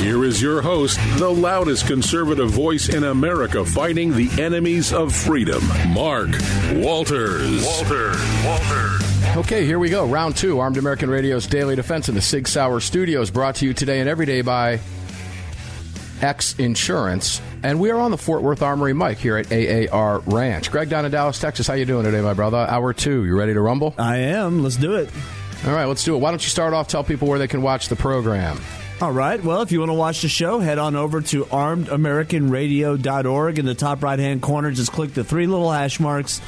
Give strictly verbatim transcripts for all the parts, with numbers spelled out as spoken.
Here is your host, the loudest conservative voice in America fighting the enemies of freedom, Mark Walters. Walter, Walter. Okay, here we go. Round two, Armed American Radio's Daily Defense in the Sig Sauer Studios, brought to you today and every day by X Insurance. And we are on the Fort Worth Armory mic here at A A R Ranch. Greg down in Dallas, Texas, how you doing today, my brother? Hour two, you ready to rumble? I am. Let's do it. All right, let's do it. Why don't you start off, tell people where they can watch the program. All right. Well, if you want to watch the show, head on over to armed american radio dot org. In the top right-hand corner, just click the three little hash marks.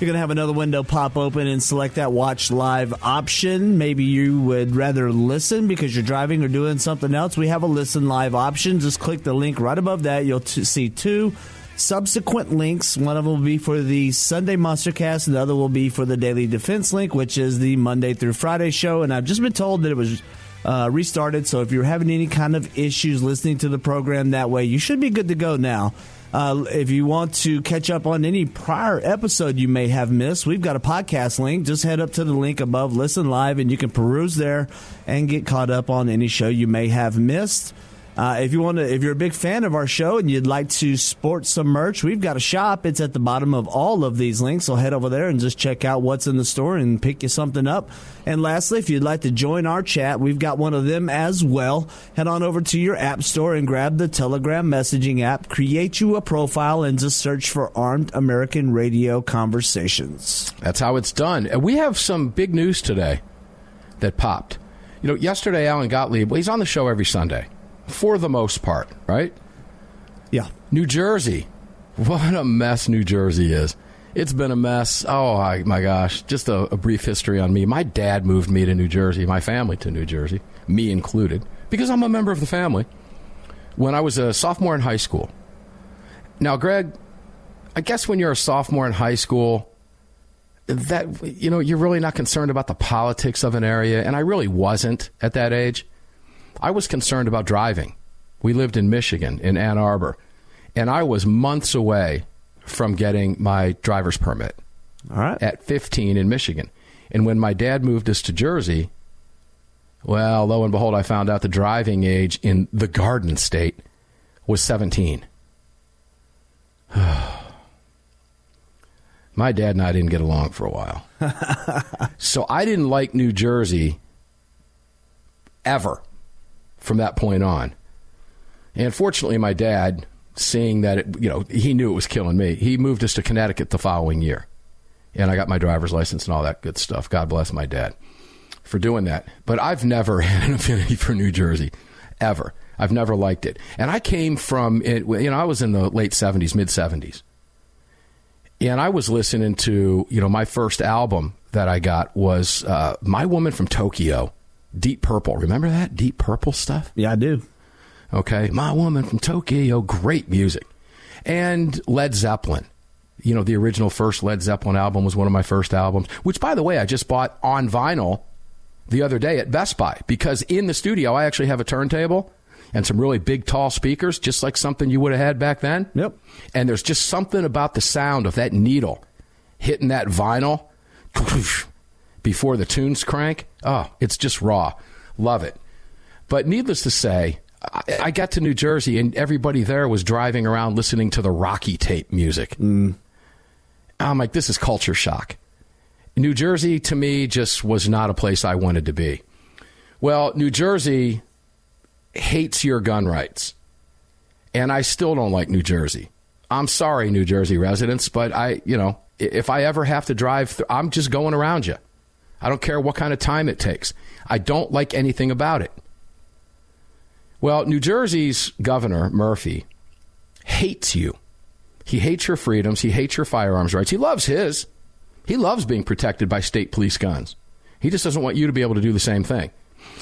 You're going to have another window pop open and select that watch live option. Maybe you would rather listen because you're driving or doing something else. We have a listen live option. Just click the link right above that. You'll t- see two subsequent links. One of them will be for the Sunday Monstercast, and the other will be for the Daily Defense link, which is the Monday through Friday show. And I've just been told that it was... Uh, restarted, so if you're having any kind of issues listening to the program that way, you should be good to go now. Uh, if you want to catch up on any prior episode you may have missed, we've got a podcast link. Just head up to the link above, listen live, and you can peruse there and get caught up on any show you may have missed. Uh, if you want to, if you're a big fan of our show and you'd like to sport some merch, we've got a shop. It's at the bottom of all of these links. So head over there and just check out what's in the store and pick you something up. And lastly, if you'd like to join our chat, we've got one of them as well. Head on over to your app store and grab the Telegram messaging app, create you a profile, and just search for Armed American Radio Conversations. That's how it's done. And we have some big news today that popped. You know, yesterday, Alan Gottlieb, well, he's on the show every Sunday. For the most part, right? Yeah. New Jersey. What a mess New Jersey is. It's been a mess. Oh, my gosh. Just a, a brief history on me. My dad moved me to New Jersey, my family to New Jersey, me included, because I'm a member of the family, when I was a sophomore in high school. Now, Greg, I guess when you're a sophomore in high school, that, you know, you're really not concerned about the politics of an area, and I really wasn't at that age. I was concerned about driving. We lived in Michigan, in Ann Arbor, and I was months away from getting my driver's permit. All right. At fifteen in Michigan. And when my dad moved us to Jersey, well, lo and behold, I found out the driving age in the Garden State was seventeen. My dad and I didn't get along for a while. So I didn't like New Jersey ever. From that point on. And fortunately, my dad, seeing that, it, you know, he knew it was killing me, he moved us to Connecticut the following year. And I got my driver's license and all that good stuff. God bless my dad for doing that. But I've never had an affinity for New Jersey, ever. I've never liked it. And I came from, it, you know, I was in the late seventies, mid-seventies. And I was listening to, you know, my first album that I got was uh, My Woman from Tokyo. Deep Purple. Remember that? Deep Purple stuff? Yeah, I do. Okay. My Woman from Tokyo. Great music. And Led Zeppelin. You know, the original first Led Zeppelin album was one of my first albums, which, by the way, I just bought on vinyl the other day at Best Buy, because in the studio, I actually have a turntable and some really big, tall speakers, just like something you would have had back then. Yep. And there's just something about the sound of that needle hitting that vinyl before the tunes crank. Oh, it's just raw. Love it. But needless to say, I, I got to New Jersey and everybody there was driving around listening to the Rocky tape music. Mm. I'm like, this is culture shock. New Jersey, to me, just was not a place I wanted to be. Well, New Jersey hates your gun rights. And I still don't like New Jersey. I'm sorry, New Jersey residents, but I, you know, if I ever have to drive, th- I'm just going around you. I don't care what kind of time it takes. I don't like anything about it. Well, New Jersey's governor, Murphy, hates you. He hates your freedoms. He hates your firearms rights. He loves his. He loves being protected by state police guns. He just doesn't want you to be able to do the same thing.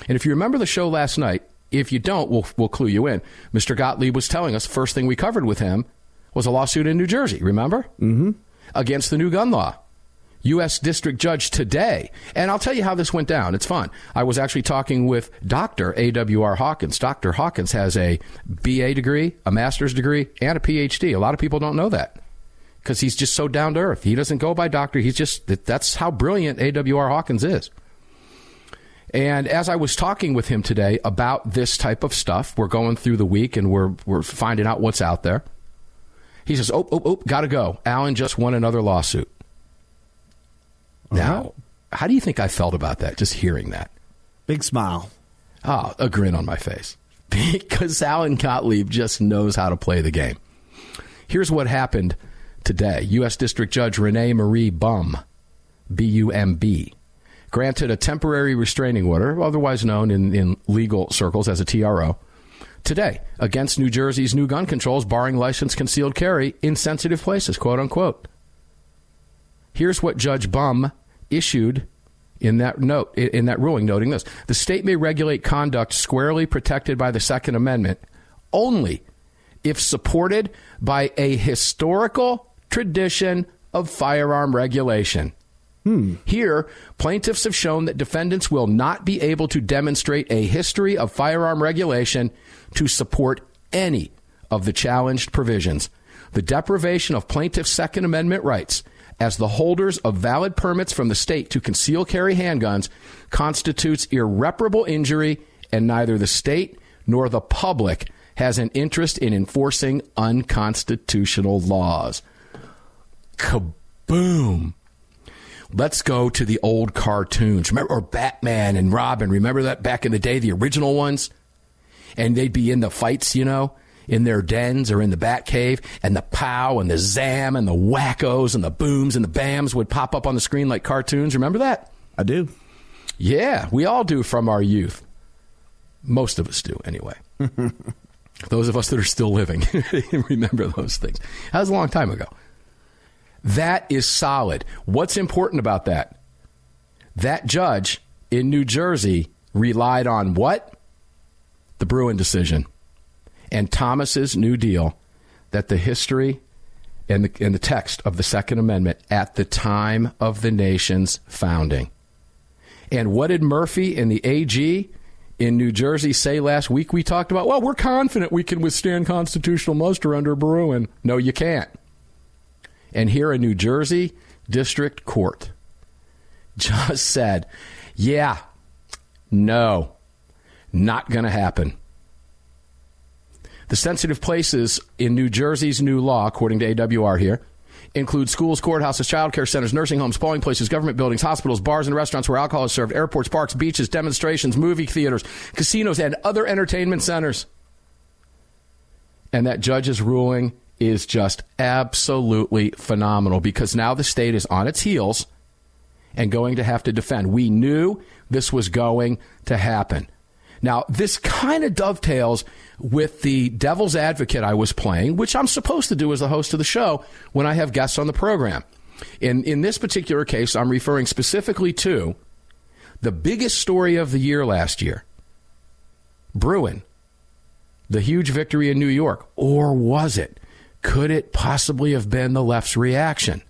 And if you remember the show last night, if you don't, we'll, we'll clue you in. Mister Gottlieb was telling us the first thing we covered with him was a lawsuit in New Jersey, remember? Mm-hmm. Against the new gun law. U S District Judge today. And I'll tell you how this went down. It's fun. I was actually talking with Doctor A W R Hawkins. Doctor Hawkins has a B A degree, a master's degree, and a P H D. A lot of people don't know that because he's just so down to earth. He doesn't go by doctor. He's just, that's how brilliant A W R Hawkins is. And as I was talking with him today about this type of stuff, we're going through the week and we're we're finding out what's out there. He says, oh, oh, oh, gotta go. Alan just won another lawsuit. All now, right. How do you think I felt about that, just hearing that? Big smile. Oh, a grin on my face. Because Alan Gottlieb just knows how to play the game. Here's what happened today. U S District Judge Renee Marie Bumb, B U M B, granted a temporary restraining order, otherwise known in, in legal circles as a T R O, today against New Jersey's new gun controls barring licensed concealed carry in sensitive places, quote unquote. Here's what Judge Bum issued in that note, in that ruling, noting this. The state may regulate conduct squarely protected by the Second Amendment only if supported by a historical tradition of firearm regulation. Hmm. Here, plaintiffs have shown that defendants will not be able to demonstrate a history of firearm regulation to support any of the challenged provisions. The deprivation of plaintiffs' Second Amendment rights as the holders of valid permits from the state to conceal carry handguns constitutes irreparable injury, and neither the state nor the public has an interest in enforcing unconstitutional laws. Kaboom. Let's go to the old cartoons. Remember, or Batman and Robin. Remember that back in the day, the original ones? And they'd be in the fights, you know, in their dens or in the Batcave. And the pow and the zam and the wackos and the booms and the bams would pop up on the screen like cartoons. Remember that? I do. Yeah, we all do from our youth. Most of us do, anyway. Those of us that are still living remember those things. That was a long time ago. That is solid. What's important about that? That judge in New Jersey relied on what? The Bruen decision and Thomas's New Deal, that the history and the, and the text of the Second Amendment at the time of the nation's founding. And what did Murphy and the A G in New Jersey say last week? We talked about, well, we're confident we can withstand constitutional muster under Bruen. No, you can't. And here a New Jersey district court just said, yeah, no, not going to happen. The sensitive places in New Jersey's new law, according to A W R here, include schools, courthouses, child care centers, nursing homes, polling places, government buildings, hospitals, bars and restaurants where alcohol is served, airports, parks, beaches, demonstrations, movie theaters, casinos, and other entertainment centers. And that judge's ruling is just absolutely phenomenal, because now the state is on its heels and going to have to defend. We knew this was going to happen. Now, this kind of dovetails with the devil's advocate I was playing, which I'm supposed to do as the host of the show when I have guests on the program. In, in this particular case, I'm referring specifically to the biggest story of the year last year, Bruen, the huge victory in New York. Or was it? Could it possibly have been the left's reaction?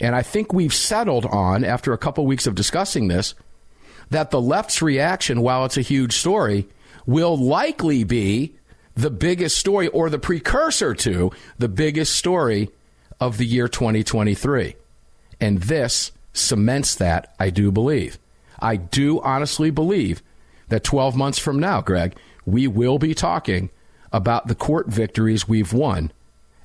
And I think we've settled on, after a couple weeks of discussing this, that the left's reaction, while it's a huge story, will likely be the biggest story or the precursor to the biggest story of the year twenty twenty-three. And this cements that, I do believe. I do honestly believe that twelve months from now, Greg, we will be talking about the court victories we've won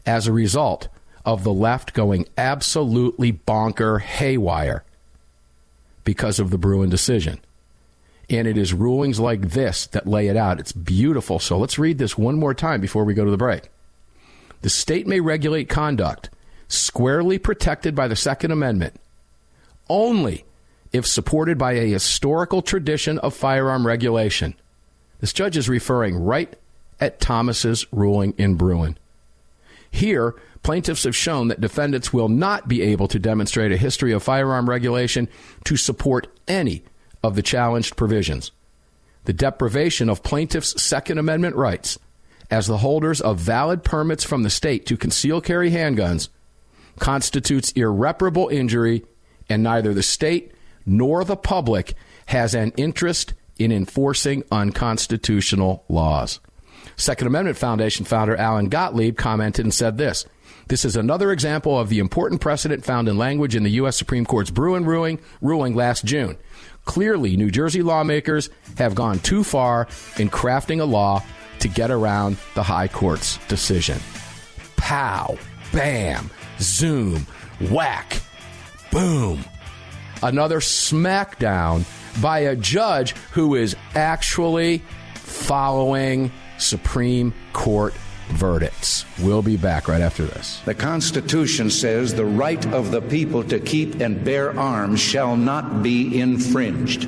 as a result of the left going absolutely bonker haywire because of the Bruen decision. And it is rulings like this that lay it out. It's beautiful. So let's read this one more time before we go to the break. The state may regulate conduct squarely protected by the Second Amendment only if supported by a historical tradition of firearm regulation. This judge is referring right at Thomas's ruling in Bruen. Here, plaintiffs have shown that defendants will not be able to demonstrate a history of firearm regulation to support any of the challenged provisions. The deprivation of plaintiffs' Second Amendment rights as the holders of valid permits from the state to conceal carry handguns constitutes irreparable injury, and neither the state nor the public has an interest in enforcing unconstitutional laws. Second Amendment Foundation founder Alan Gottlieb commented and said this, "This is another example of the important precedent found in language in the U S. Supreme Court's Bruen ruling, ruling last June. Clearly, New Jersey lawmakers have gone too far in crafting a law to get around the high court's decision." Pow, bam, zoom, whack, boom. Another smackdown by a judge who is actually following Supreme Court verdicts. We'll be back right after this. The Constitution says the right of the people to keep and bear arms shall not be infringed.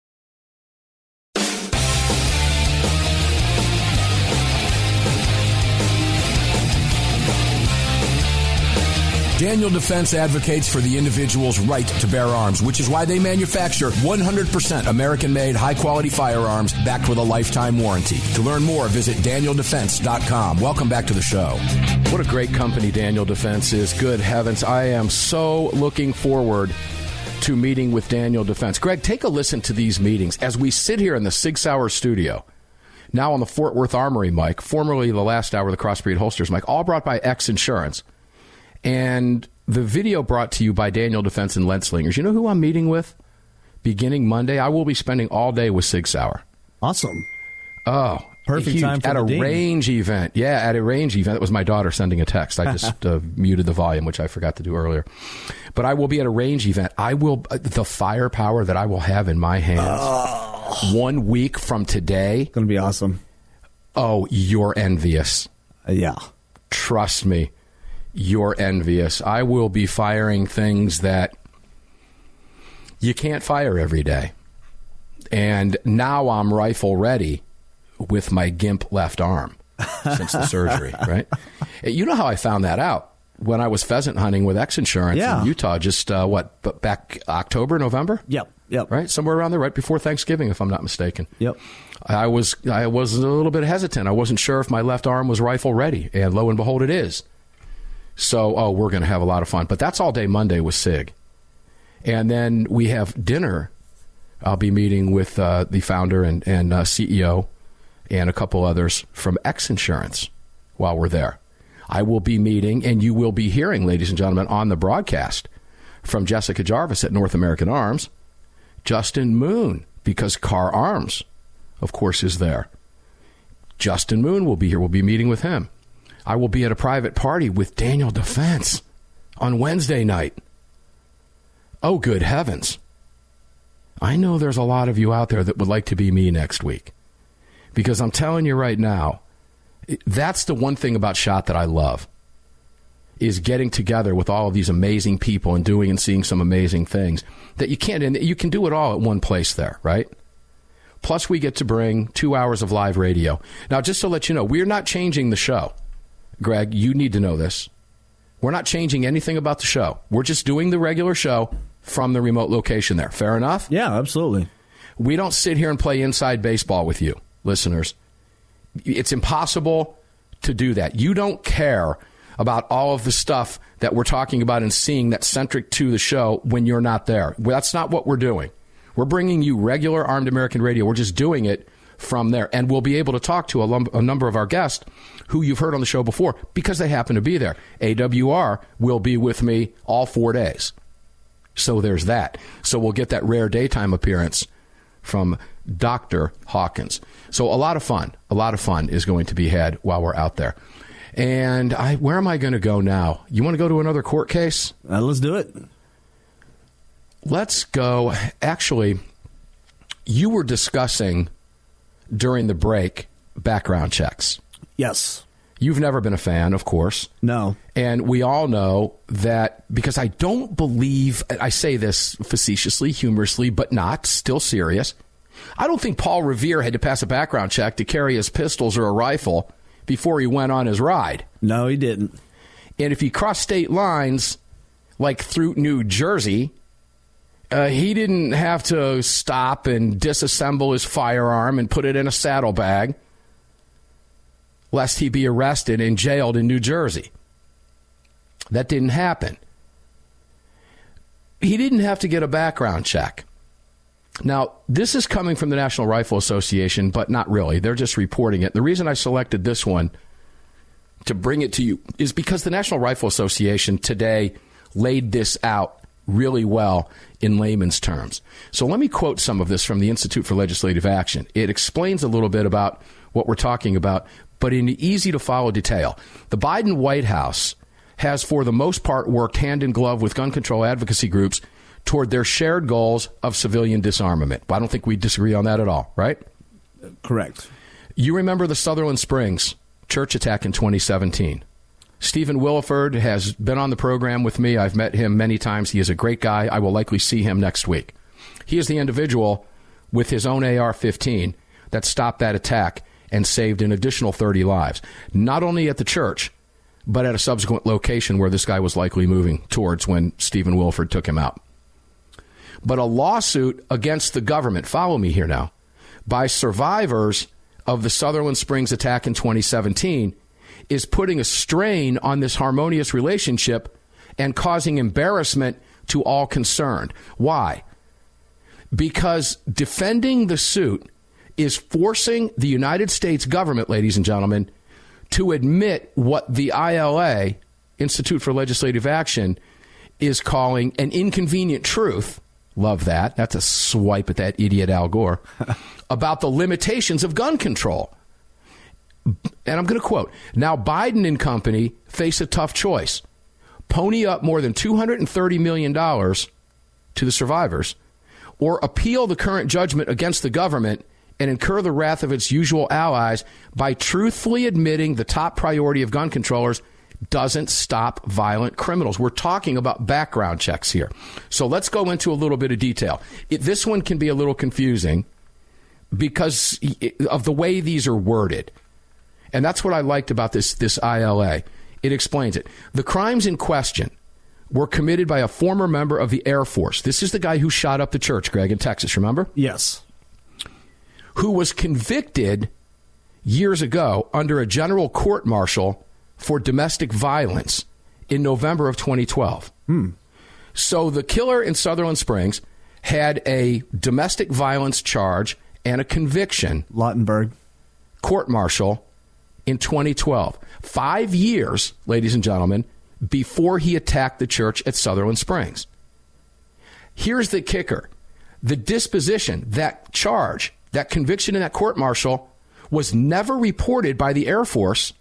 Daniel Defense advocates for the individual's right to bear arms, which is why they manufacture one hundred percent American-made, high-quality firearms backed with a lifetime warranty. To learn more, visit Daniel Defense dot com. Welcome back to the show. What a great company Daniel Defense is. Good heavens. I am so looking forward to meeting with Daniel Defense. Greg, take a listen to these meetings as we sit here in the Sig Sauer studio. Now on the Fort Worth Armory, Mike, formerly the last hour of the Crossbreed Holsters, Mike, all brought by X Insurance. And the video brought to you by Daniel Defense and Leadslingers. You know who I'm meeting with? Beginning Monday, I will be spending all day with Sig Sauer. Awesome. Oh, perfect huge, time for At a ding. range event. Yeah, at a range event. It was my daughter sending a text. I just uh, muted the volume, which I forgot to do earlier. But I will be at a range event. I will uh, the firepower that I will have in my hands. Oh. One week from today. It's going to be awesome. Oh, you're envious. Yeah. Trust me, you're envious. I will be firing things that you can't fire every day. And now I'm rifle ready with my gimp left arm since the surgery, right? You know how I found that out? When I was pheasant hunting with X Insurance yeah. in Utah, just uh, what, back October, November? Yep. Yep. Right? Somewhere around there, right before Thanksgiving, if I'm not mistaken. Yep. I was I was a little bit hesitant. I wasn't sure if my left arm was rifle ready, and lo and behold, it is. So, oh, we're going to have a lot of fun. But that's all day Monday with Sig. And then we have dinner. I'll be meeting with uh, the founder and, and uh, C E O and a couple others from X Insurance while we're there. I will be meeting, and you will be hearing, ladies and gentlemen, on the broadcast from Jessica Jarvis at North American Arms, Justin Moon, because Car Arms, of course, is there. Justin Moon will be here. We'll be meeting with him. I will be at a private party with Daniel Defense on Wednesday night. Oh, good heavens. I know there's a lot of you out there that would like to be me next week, because I'm telling you right now, that's the one thing about SHOT that I love, is getting together with all of these amazing people and doing and seeing some amazing things that you can't, and you can do it all at one place there, right? Plus, we get to bring two hours of live radio. Now, just to let you know, we're not changing the show. Greg, you need to know this. We're not changing anything about the show. We're just doing the regular show from the remote location there. Fair enough? Yeah, absolutely. We don't sit here and play inside baseball with you, listeners. It's impossible to do that. You don't care about all of the stuff that we're talking about and seeing that's centric to the show when you're not there. That's not what we're doing. We're bringing you regular Armed American Radio. We're just doing it from there. And we'll be able to talk to a, lum- a number of our guests who you've heard on the show before because they happen to be there. A W R will be with me all four days. So there's that. So we'll get that rare daytime appearance from Doctor Hawkins. So a lot of fun, a lot of fun is going to be had while we're out there. And I, where am I going to go now? You want to go to another court case? Uh, let's do it. Let's go. Actually, you were discussing during the break background checks. Yes. You've never been a fan, of course. No. And we all know that, because I don't believe, I say this facetiously, humorously, but not, still serious. I don't think Paul Revere had to pass a background check to carry his pistols or a rifle before he went on his ride. No, he didn't. And if he crossed state lines, like through New Jersey, uh, he didn't have to stop and disassemble his firearm and put it in a saddlebag, lest he be arrested and jailed in New Jersey. That didn't happen. He didn't have to get a background check. Now, this is coming from the National Rifle Association, but not really. They're just reporting it. The reason I selected this one to bring it to you is because the National Rifle Association today laid this out really well in layman's terms. So let me quote some of this from the Institute for Legislative Action. It explains a little bit about what we're talking about, but in easy-to-follow detail. The Biden White House has, for the most part, worked hand-in-glove with gun control advocacy groups toward their shared goals of civilian disarmament. I don't think we disagree on that at all, right? Correct. You remember the Sutherland Springs church attack in twenty seventeen. Stephen Willeford has been on the program with me. I've met him many times. He is a great guy. I will likely see him next week. He is the individual with his own A R fifteen that stopped that attack and saved an additional thirty lives, not only at the church, but at a subsequent location where this guy was likely moving towards when Stephen Willeford took him out. But a lawsuit against the government, follow me here now, by survivors of the Sutherland Springs attack in twenty seventeen is putting a strain on this harmonious relationship and causing embarrassment to all concerned. Why? Because defending the suit is forcing the United States government, ladies and gentlemen, to admit what the I L A, Institute for Legislative Action, is calling an inconvenient truth. Love that. That's a swipe at that idiot Al Gore about the limitations of gun control. And I'm going to quote, now Biden and company face a tough choice. Pony up more than two hundred thirty million dollars to the survivors or appeal the current judgment against the government and incur the wrath of its usual allies by truthfully admitting the top priority of gun controllers doesn't stop violent criminals. We're talking about background checks here. So let's go into a little bit of detail. It, this one can be a little confusing because of the way these are worded. And that's what I liked about this, this I L A. It explains it. The crimes in question were committed by a former member of the Air Force. This is the guy who shot up the church, Greg, in Texas, remember? Yes. Who was convicted years ago under a general court-martial for domestic violence in November of twenty twelve. Hmm. So the killer in Sutherland Springs had a domestic violence charge and a conviction. Lautenberg. Court-martial in twenty twelve. Five years, ladies and gentlemen, before he attacked the church at Sutherland Springs. Here's the kicker. The disposition, that charge, that conviction in that court-martial was never reported by the Air Force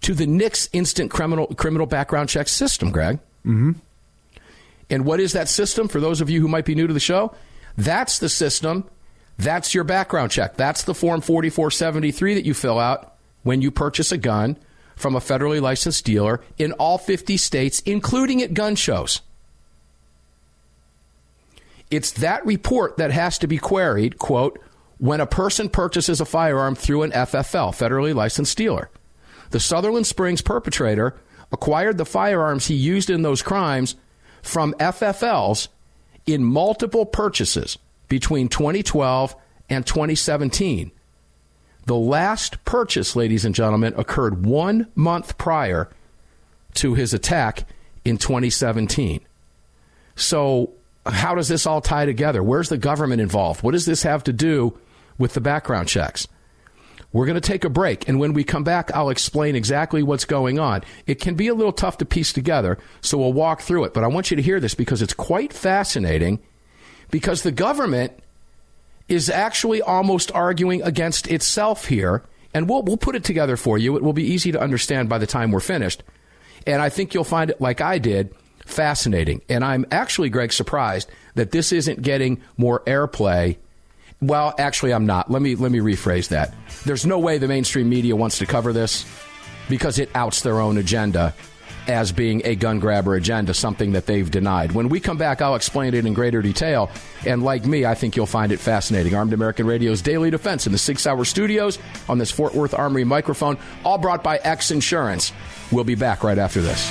to the N I C S instant criminal criminal background check system, Greg. Mm-hmm. And what is that system? For those of you who might be new to the show, that's the system. That's your background check. That's the Form forty-four seventy-three that you fill out when you purchase a gun from a federally licensed dealer in all fifty states, including at gun shows. It's that report that has to be queried, quote, when a person purchases a firearm through an F F L, federally licensed dealer. The Sutherland Springs perpetrator acquired the firearms he used in those crimes from F F Ls in multiple purchases between twenty twelve and twenty seventeen. The last purchase, ladies and gentlemen, occurred one month prior to his attack in twenty seventeen. So how does this all tie together? Where's the government involved? What does this have to do with the background checks? We're going to take a break, and when we come back, I'll explain exactly what's going on. It can be a little tough to piece together, so we'll walk through it. But I want you to hear this because it's quite fascinating, because the government is actually almost arguing against itself here, and we'll we'll put it together for you. It will be easy to understand by the time we're finished, and I think you'll find it, like I did, fascinating. And I'm actually, Greg, surprised that this isn't getting more airplay. Well, actually, I'm not. Let me let me rephrase that. There's no way the mainstream media wants to cover this because it outs their own agenda as being a gun grabber agenda, something that they've denied. When we come back, I'll explain it in greater detail. And like me, I think you'll find it fascinating. Armed American Radio's Daily Defense in the Sig Sauer Studios on this Fort Worth Armory microphone, all brought by X Insurance. We'll be back right after this.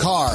Car,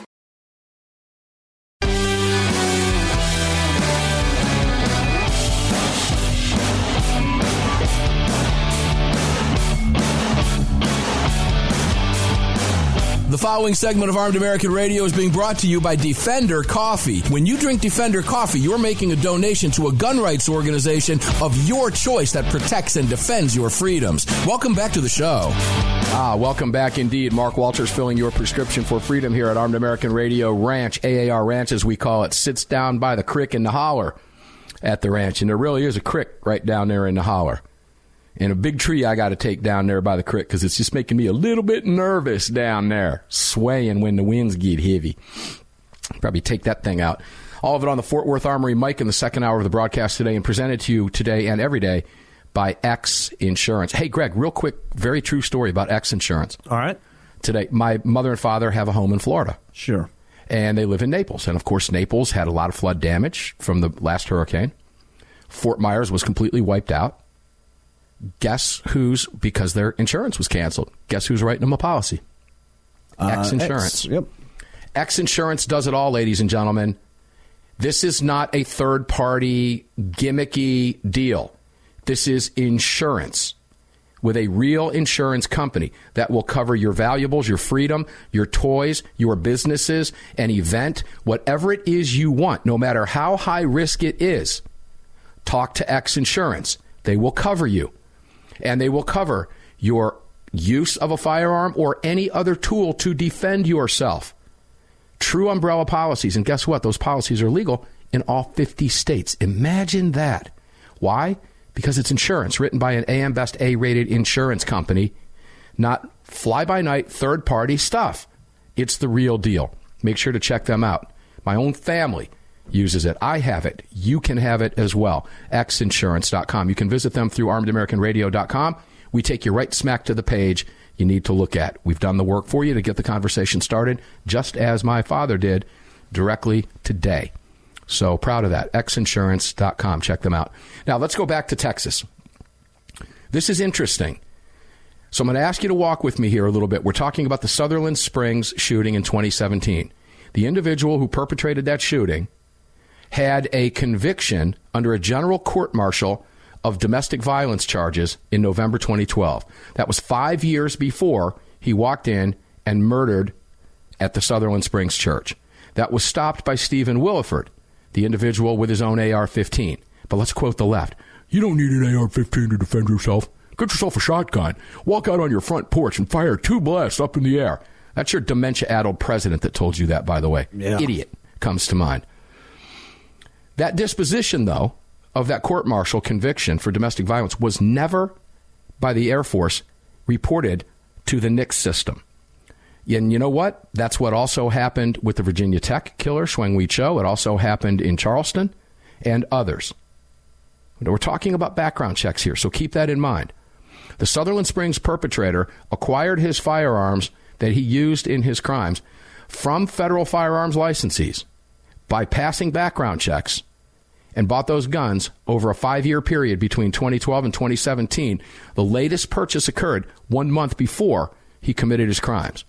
The following segment of Armed American Radio is being brought to you by Defender Coffee. When you drink Defender Coffee, you're making a donation to a gun rights organization of your choice that protects and defends your freedoms. Welcome back to the show. Ah, welcome back indeed. Mark Walters filling your prescription for freedom here at Armed American Radio Ranch, A A R Ranch as we call it, sits down by the creek in the holler at the ranch. And there really is a creek right down there in the holler. And a big tree I got to take down there by the creek because it's just making me a little bit nervous down there, swaying when the winds get heavy. Probably take that thing out. All of it on the Fort Worth Armory mic in the second hour of the broadcast today and presented to you today and every day by X Insurance. Hey, Greg, real quick, very true story about X Insurance. All right. Today, my mother and father have a home in Florida. Sure. And they live in Naples. And, of course, Naples had a lot of flood damage from the last hurricane. Fort Myers was completely wiped out. Guess who's, because their insurance was canceled, guess who's writing them a policy? Uh, X Insurance. X, yep. X Insurance does it all, ladies and gentlemen. This is not a third-party, gimmicky deal. This is insurance with a real insurance company that will cover your valuables, your freedom, your toys, your businesses, an event, whatever it is you want, no matter how high risk it is. Talk to X Insurance. They will cover you. And they will cover your use of a firearm or any other tool to defend yourself. True umbrella policies. And guess what? Those policies are legal in all fifty states. Imagine that. Why? Because it's insurance written by an A M Best A-rated insurance company, not fly-by-night third-party stuff. It's the real deal. Make sure to check them out. My own family uses it. I have it. You can have it as well. X insurance dot com. You can visit them through armed american radio dot com. We take you right smack to the page you need to look at. We've done the work for you to get the conversation started, just as my father did directly today. So proud of that. X insurance dot com. Check them out. Now, let's go back to Texas. This is interesting. So I'm going to ask you to walk with me here a little bit. We're talking about the Sutherland Springs shooting in twenty seventeen. The individual who perpetrated that shooting had a conviction under a general court-martial of domestic violence charges in November twenty twelve. That was five years before he walked in and murdered at the Sutherland Springs Church. That was stopped by Stephen Willeford, the individual with his own A R fifteen. But let's quote the left. You don't need an A R fifteen to defend yourself. Get yourself a shotgun. Walk out on your front porch and fire two blasts up in the air. That's your dementia-addled president that told you that, by the way. Yeah. Idiot comes to mind. That disposition, though, of that court-martial conviction for domestic violence was never, by the Air Force, reported to the N I C S system. And you know what? That's what also happened with the Virginia Tech killer, Seung-Hui Cho. It also happened in Charleston and others. We're talking about background checks here, so keep that in mind. The Sutherland Springs perpetrator acquired his firearms that he used in his crimes from federal firearms licensees by passing background checks, and bought those guns over a five-year period between twenty twelve and twenty seventeen. The latest purchase occurred one month before he committed his crimes.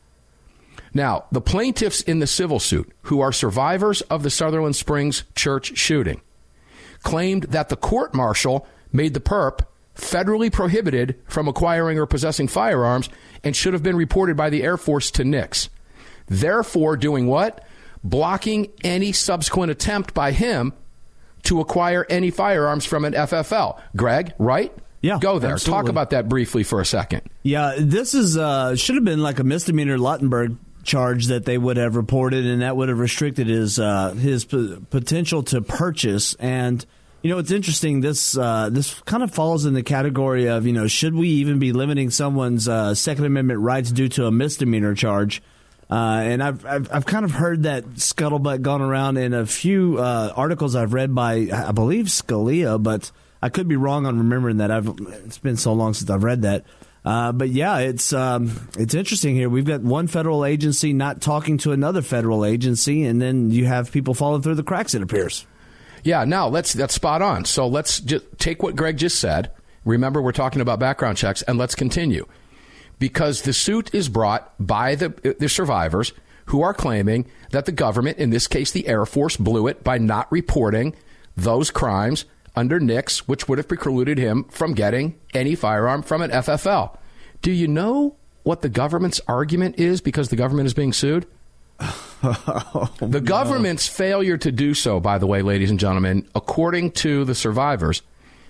Now, the plaintiffs in the civil suit, who are survivors of the Sutherland Springs Church shooting, claimed that the court-martial made the perp federally prohibited from acquiring or possessing firearms and should have been reported by the Air Force to N I C S. Therefore, doing what? Blocking any subsequent attempt by him to acquire any firearms from an F F L. Greg, right? Yeah. Go there. Absolutely. Talk about that briefly for a second. Yeah, this is uh, should have been like a misdemeanor Lautenberg charge that they would have reported, and that would have restricted his uh, his p- potential to purchase. And, you know, it's interesting. This uh, this kind of falls in the category of, you know, should we even be limiting someone's uh, Second Amendment rights due to a misdemeanor charge? Uh, and I've, I've I've kind of heard that scuttlebutt gone around in a few uh, articles I've read by, I believe, Scalia, but I could be wrong on remembering that. I've It's been so long since I've read that. Uh, but, yeah, it's um, it's interesting here. We've got one federal agency not talking to another federal agency, and then you have people falling through the cracks, it appears. Yeah, now, let's, that's spot on. So let's just take what Greg just said. Remember, we're talking about background checks, and let's continue. Because the suit is brought by the, the survivors who are claiming that the government, in this case the Air Force, blew it by not reporting those crimes under N I C S, which would have precluded him from getting any firearm from an F F L. Do you know what the government's argument is because the government is being sued? Oh, the government's no. failure to do so, by the way, ladies and gentlemen, according to the survivors,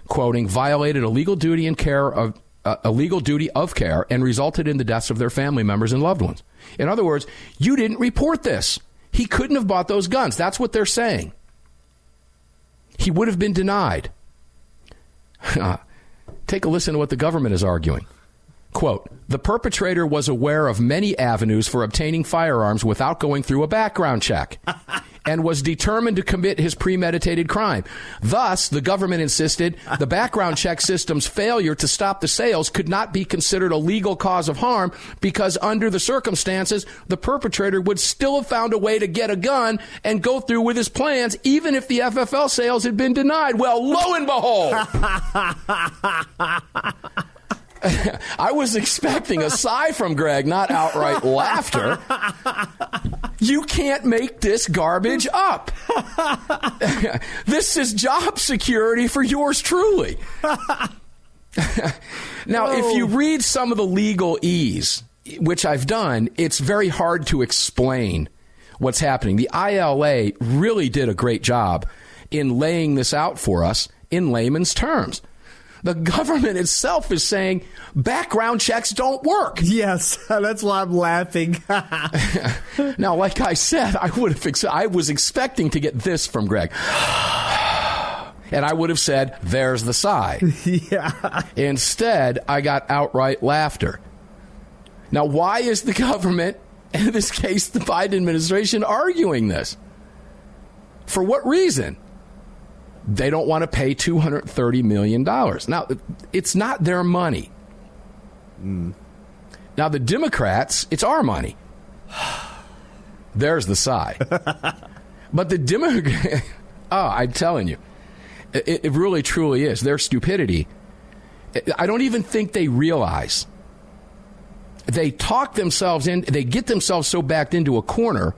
quoting, violated a legal duty and care of Uh, a legal duty of care and resulted in the deaths of their family members and loved ones. In other words, you didn't report this. He couldn't have bought those guns. That's what they're saying. He would have been denied. Take a listen to what the government is arguing. Quote, the perpetrator was aware of many avenues for obtaining firearms without going through a background check and was determined to commit his premeditated crime. Thus, the government insisted the background check system's failure to stop the sales could not be considered a legal cause of harm because under the circumstances, the perpetrator would still have found a way to get a gun and go through with his plans even if the F F L sales had been denied. Well, lo and behold... I was expecting a sigh from Greg, not outright laughter. You can't make this garbage up. This is job security for yours truly. Now, oh. if you read some of the legalese, which I've done, it's very hard to explain what's happening. The I L A really did a great job in laying this out for us in layman's terms. The government itself is saying background checks don't work. Yes, that's why I'm laughing. Now, like I said, I would have ex- I was expecting to get this from Greg. And I would have said, there's the sigh. Yeah. Instead, I got outright laughter. Now, why is the government, in this case the Biden administration, arguing this? For what reason? They don't want to pay two hundred thirty million dollars. Now, it's not their money. Mm. Now, the Democrats, it's our money. There's the sigh. But the Democrats, oh, I'm telling you, it, it really truly is. Their stupidity, I don't even think they realize. They talk themselves in, they get themselves so backed into a corner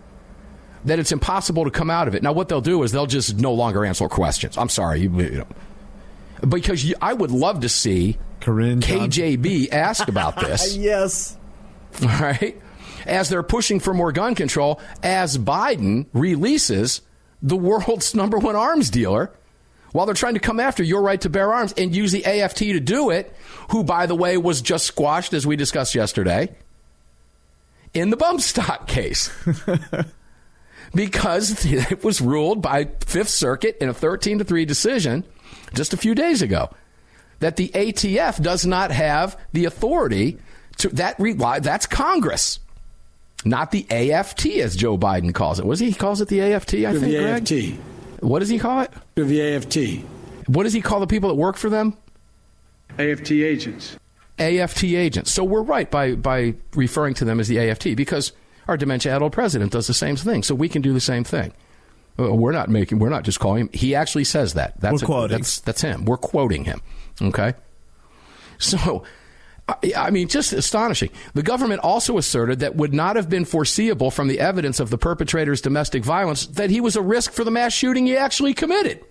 that it's impossible to come out of it. Now, what they'll do is they'll just no longer answer questions. I'm sorry. You, you know, because you, I would love to see Corinne K J B asked about this. Yes. All right. As they're pushing for more gun control, as Biden releases the world's number one arms dealer, while they're trying to come after your right to bear arms and use the A F T to do it, who, by the way, was just squashed, as we discussed yesterday, in the bump stock case. Because it was ruled by Fifth Circuit in a thirteen to three decision just a few days ago that the A T F does not have the authority to that. Re- that's Congress, not the A F T, as Joe Biden calls it. What does he calls it? The A F T, I the think. The A F T. Greg? What does he call it? The A F T. What does he call the people that work for them? A F T agents. A F T agents. So we're right by by referring to them as the A F T because our dementia-addled president does the same thing, so we can do the same thing. We're not making. We're not just calling him. He actually says that. That's we're a, quoting. That's, that's him. We're quoting him. Okay. So, I, I mean, just astonishing. The government also asserted that would not have been foreseeable from the evidence of the perpetrator's domestic violence that he was a risk for the mass shooting he actually committed.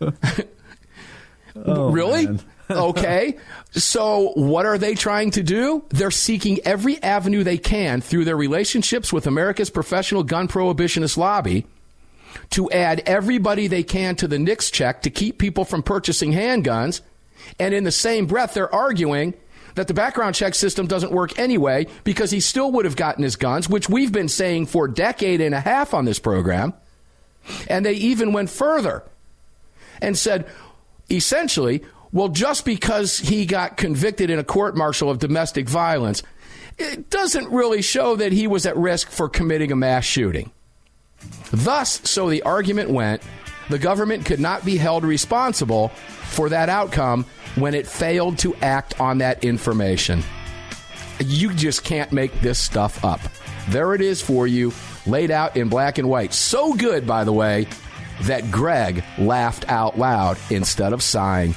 Oh, really? Man. Okay, so what are they trying to do? They're seeking every avenue they can through their relationships with America's professional gun prohibitionist lobby to add everybody they can to the NICS check to keep people from purchasing handguns. And in the same breath, they're arguing that the background check system doesn't work anyway because he still would have gotten his guns, which we've been saying for a decade and a half on this program. And they even went further and said, essentially, well, just because he got convicted in a court-martial of domestic violence, it doesn't really show that he was at risk for committing a mass shooting. Thus, so the argument went, the government could not be held responsible for that outcome when it failed to act on that information. You just can't make this stuff up. There it is for you, laid out in black and white. So good, by the way, that Greg laughed out loud instead of sighing.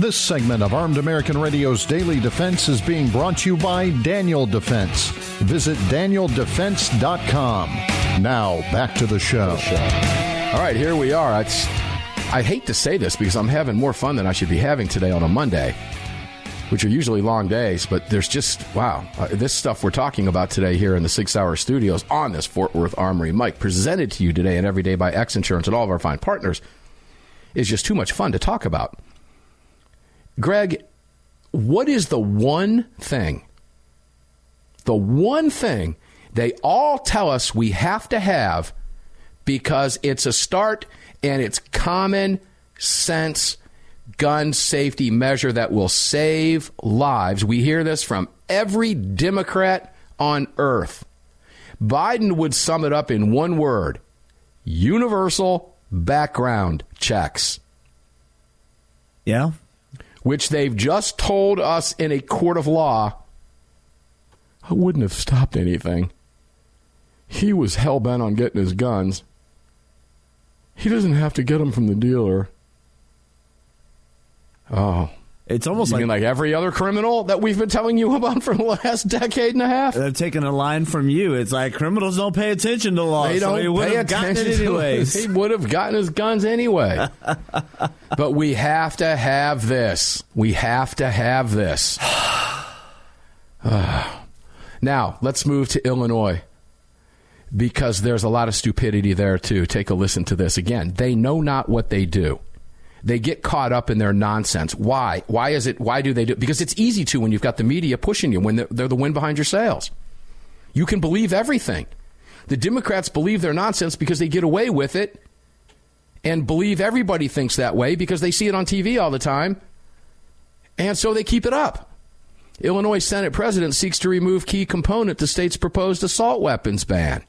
This segment of Armed American Radio's Daily Defense is being brought to you by Daniel Defense. Visit daniel defense dot com. Now, back to the show. All right, here we are. It's, I hate to say this because I'm having more fun than I should be having today on a Monday, which are usually long days, but there's just, wow, this stuff we're talking about today here in the Sig Sauer Studios on this Fort Worth Armory mic, presented to you today and every day by X Insurance and all of our fine partners, is just too much fun to talk about. Greg, what is the one thing, the one thing they all tell us we have to have because it's a start and it's common sense gun safety measure that will save lives? We hear this from every Democrat on earth. Biden would sum it up in one word: universal background checks. Yeah. Which they've just told us in a court of law, I wouldn't have stopped anything. He was hell-bent on getting his guns. He doesn't have to get them from the dealer. Oh. It's almost like, like every other criminal that we've been telling you about for the last decade and a half. They're taking a line from you. It's like criminals don't pay attention to law. They don't so he would pay have attention gotten it anyways. To, he would have gotten his guns anyway. But we have to have this. We have to have this. Uh, now, let's move to Illinois because there's a lot of stupidity there, too. Take a listen to this. Again, they know not what they do. They get caught up in their nonsense. Why? Why is it? Why do they do it? Because it's easy to when you've got the media pushing you, when they're, they're the wind behind your sails. You can believe everything. The Democrats believe their nonsense because they get away with it and believe everybody thinks that way because they see it on T V all the time. And so they keep it up. Illinois Senate president seeks to remove key component to state's proposed assault weapons ban.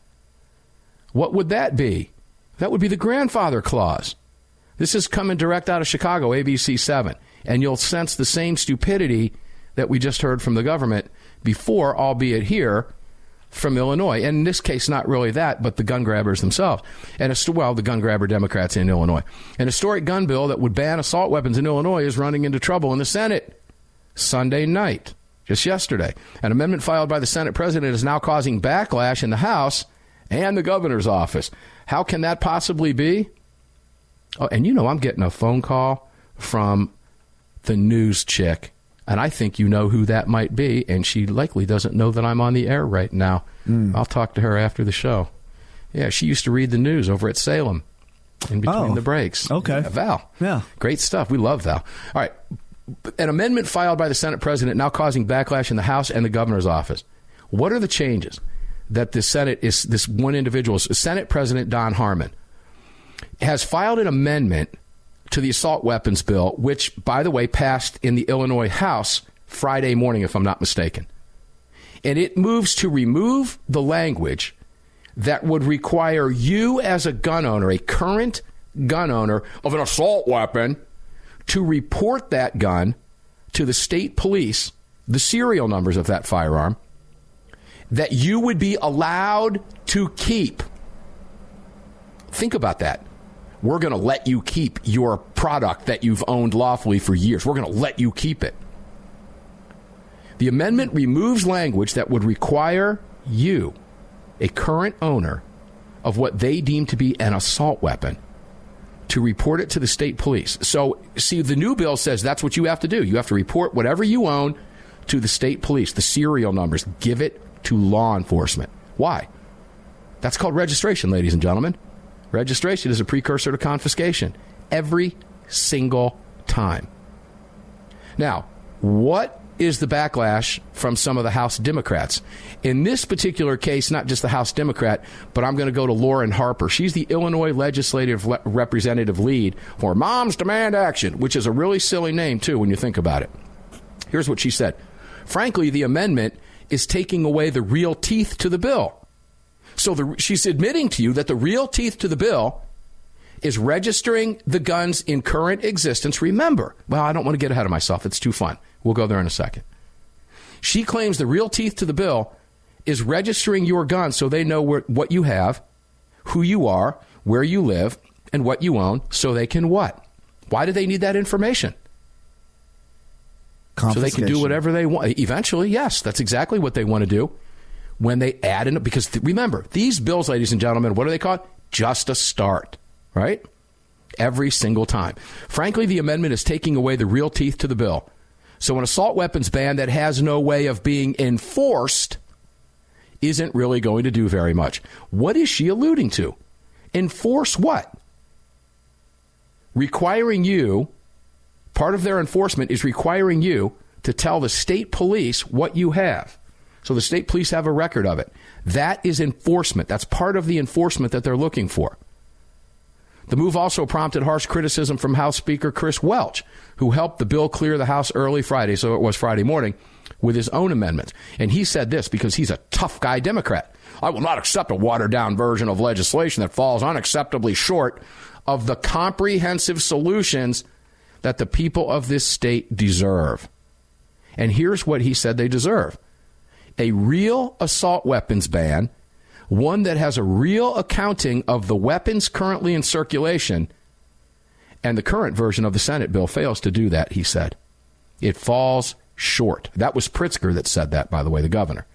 What would that be? That would be the grandfather clause. This is coming direct out of Chicago, A B C seven, and you'll sense the same stupidity that we just heard from the government before, albeit here, from Illinois. And in this case, not really that, but the gun grabbers themselves. And a, well, the gun grabber Democrats in Illinois. An historic gun bill that would ban assault weapons in Illinois is running into trouble in the Senate Sunday night, just yesterday. An amendment filed by the Senate president is now causing backlash in the House and the governor's office. How can that possibly be? Oh, and you know, I'm getting a phone call from the news chick And I think you know who that might be, and she likely doesn't know that I'm on the air right now. Mm. I'll talk to her after the show. Yeah, she used to read the news over at Salem in between oh, the breaks. Okay. Yeah, Val. Yeah. Great stuff. We love Val. All right. An amendment filed by the Senate president now causing backlash in the House and the governor's office. What are the changes that the Senate is, this one individual, Senate President Don Harmon, has filed an amendment to the assault weapons bill, which, by the way, passed in the Illinois House Friday morning, if I'm not mistaken. And it moves to remove the language that would require you as a gun owner, a current gun owner of an assault weapon, to report that gun to the state police, the serial numbers of that firearm, that you would be allowed to keep. Think about that. We're going to let you keep your product that you've owned lawfully for years. We're going to let you keep it. The amendment removes language that would require you, a current owner of what they deem to be an assault weapon, to report it to the state police. So, see, the new bill says that's what you have to do. You have to report whatever you own to the state police, the serial numbers. Give it to law enforcement. Why? That's called registration, ladies and gentlemen. Registration is a precursor to confiscation every single time. Now, what is the backlash from some of the House Democrats? In this particular case, not just the House Democrat, but I'm going to go to Lauren Harper. She's the Illinois legislative le- representative lead for Moms Demand Action, which is a really silly name, too, when you think about it. Here's what she said. Frankly, the amendment is taking away the real teeth to the bill. So the, she's admitting to you that the real teeth to the bill is registering the guns in current existence. Remember, well, I don't want to get ahead of myself. It's too fun. We'll go there in a second. She claims the real teeth to the bill is registering your guns so they know where, what you have, who you are, where you live, and what you own, so they can what? Why do they need that information? So they can do whatever they want. Eventually, yes, that's exactly what they want to do. When they add in, because th- remember, these bills, ladies and gentlemen, what are they called? Just a start, right? Every single time. Frankly, the amendment is taking away the real teeth to the bill. So an assault weapons ban that has no way of being enforced isn't really going to do very much. What is she alluding to? Enforce what? Requiring you, part of their enforcement is requiring you to tell the state police what you have. So the state police have a record of it. That is enforcement. That's part of the enforcement that they're looking for. The move also prompted harsh criticism from House Speaker Chris Welch, who helped the bill clear the House early Friday, so it was Friday morning, with his own amendments. And he said this because he's a tough guy Democrat. I will not accept a watered-down version of legislation that falls unacceptably short of the comprehensive solutions that the people of this state deserve. And here's what he said they deserve. A real assault weapons ban, one that has a real accounting of the weapons currently in circulation, and the current version of the Senate bill fails to do that, he said. It falls short. That was Pritzker that said that, by the way, the governor.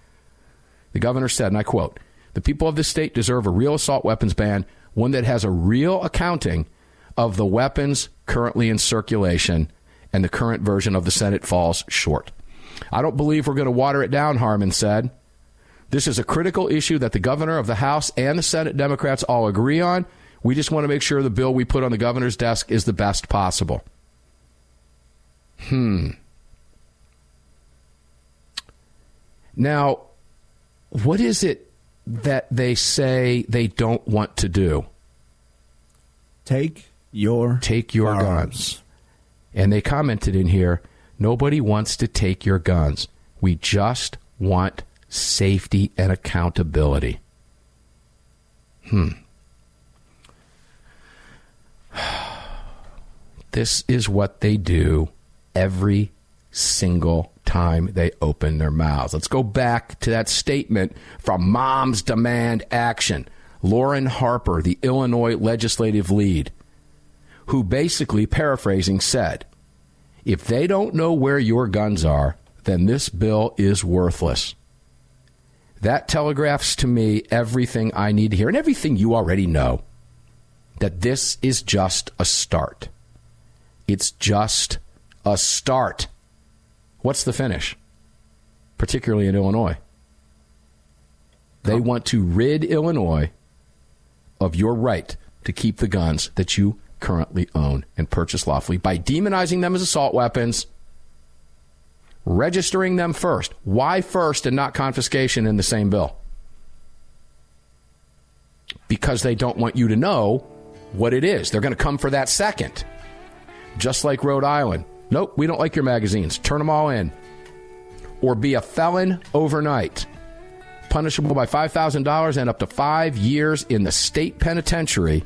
The governor said, and I quote, "The people of this state deserve a real assault weapons ban, one that has a real accounting of the weapons currently in circulation, and the current version of the Senate falls short." I don't believe we're going to water it down, Harmon said. This is a critical issue that the governor of the House and the Senate Democrats all agree on. We just want to make sure the bill we put on the governor's desk is the best possible. Hmm. Now, what is it that they say they don't want to do? Take your Take your arms. guns. And they commented in here, nobody wants to take your guns. We just want safety and accountability. Hmm. This is what they do every single time they open their mouths. Let's go back to that statement from Moms Demand Action. Lauren Harper, the Illinois legislative lead, who basically, paraphrasing, said, if they don't know where your guns are, then this bill is worthless. That telegraphs to me everything I need to hear and everything you already know, that this is just a start. It's just a start. What's the finish? Particularly in Illinois. They want to rid Illinois of your right to keep the guns that you currently own and purchase lawfully by demonizing them as assault weapons, registering them first. Why first and not confiscation in the same bill? Because they don't want you to know what it is. They're going to come for that second. Just like Rhode Island. Nope, we don't like your magazines. Turn them all in. Or be a felon overnight. Punishable by five thousand dollars and up to five years in the state penitentiary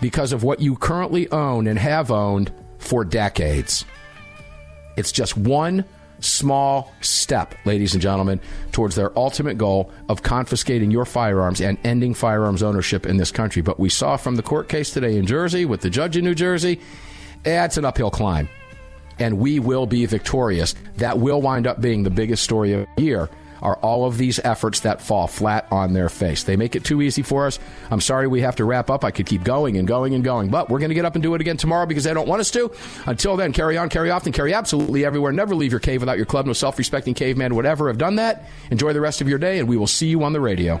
because of what you currently own and have owned for decades. It's just one small step, ladies and gentlemen, towards their ultimate goal of confiscating your firearms and ending firearms ownership in this country. But we saw from the court case today in Jersey with the judge in New Jersey, that's an uphill climb. And we will be victorious. That will wind up being the biggest story of the year. Are all of these efforts that fall flat on their face. They make it too easy for us. I'm sorry we have to wrap up. I could keep going and going and going, but we're going to get up and do it again tomorrow because they don't want us to. Until then, carry on, carry often, carry absolutely everywhere. Never leave your cave without your club. No self-respecting caveman would ever have done that. Enjoy the rest of your day, and we will see you on the radio.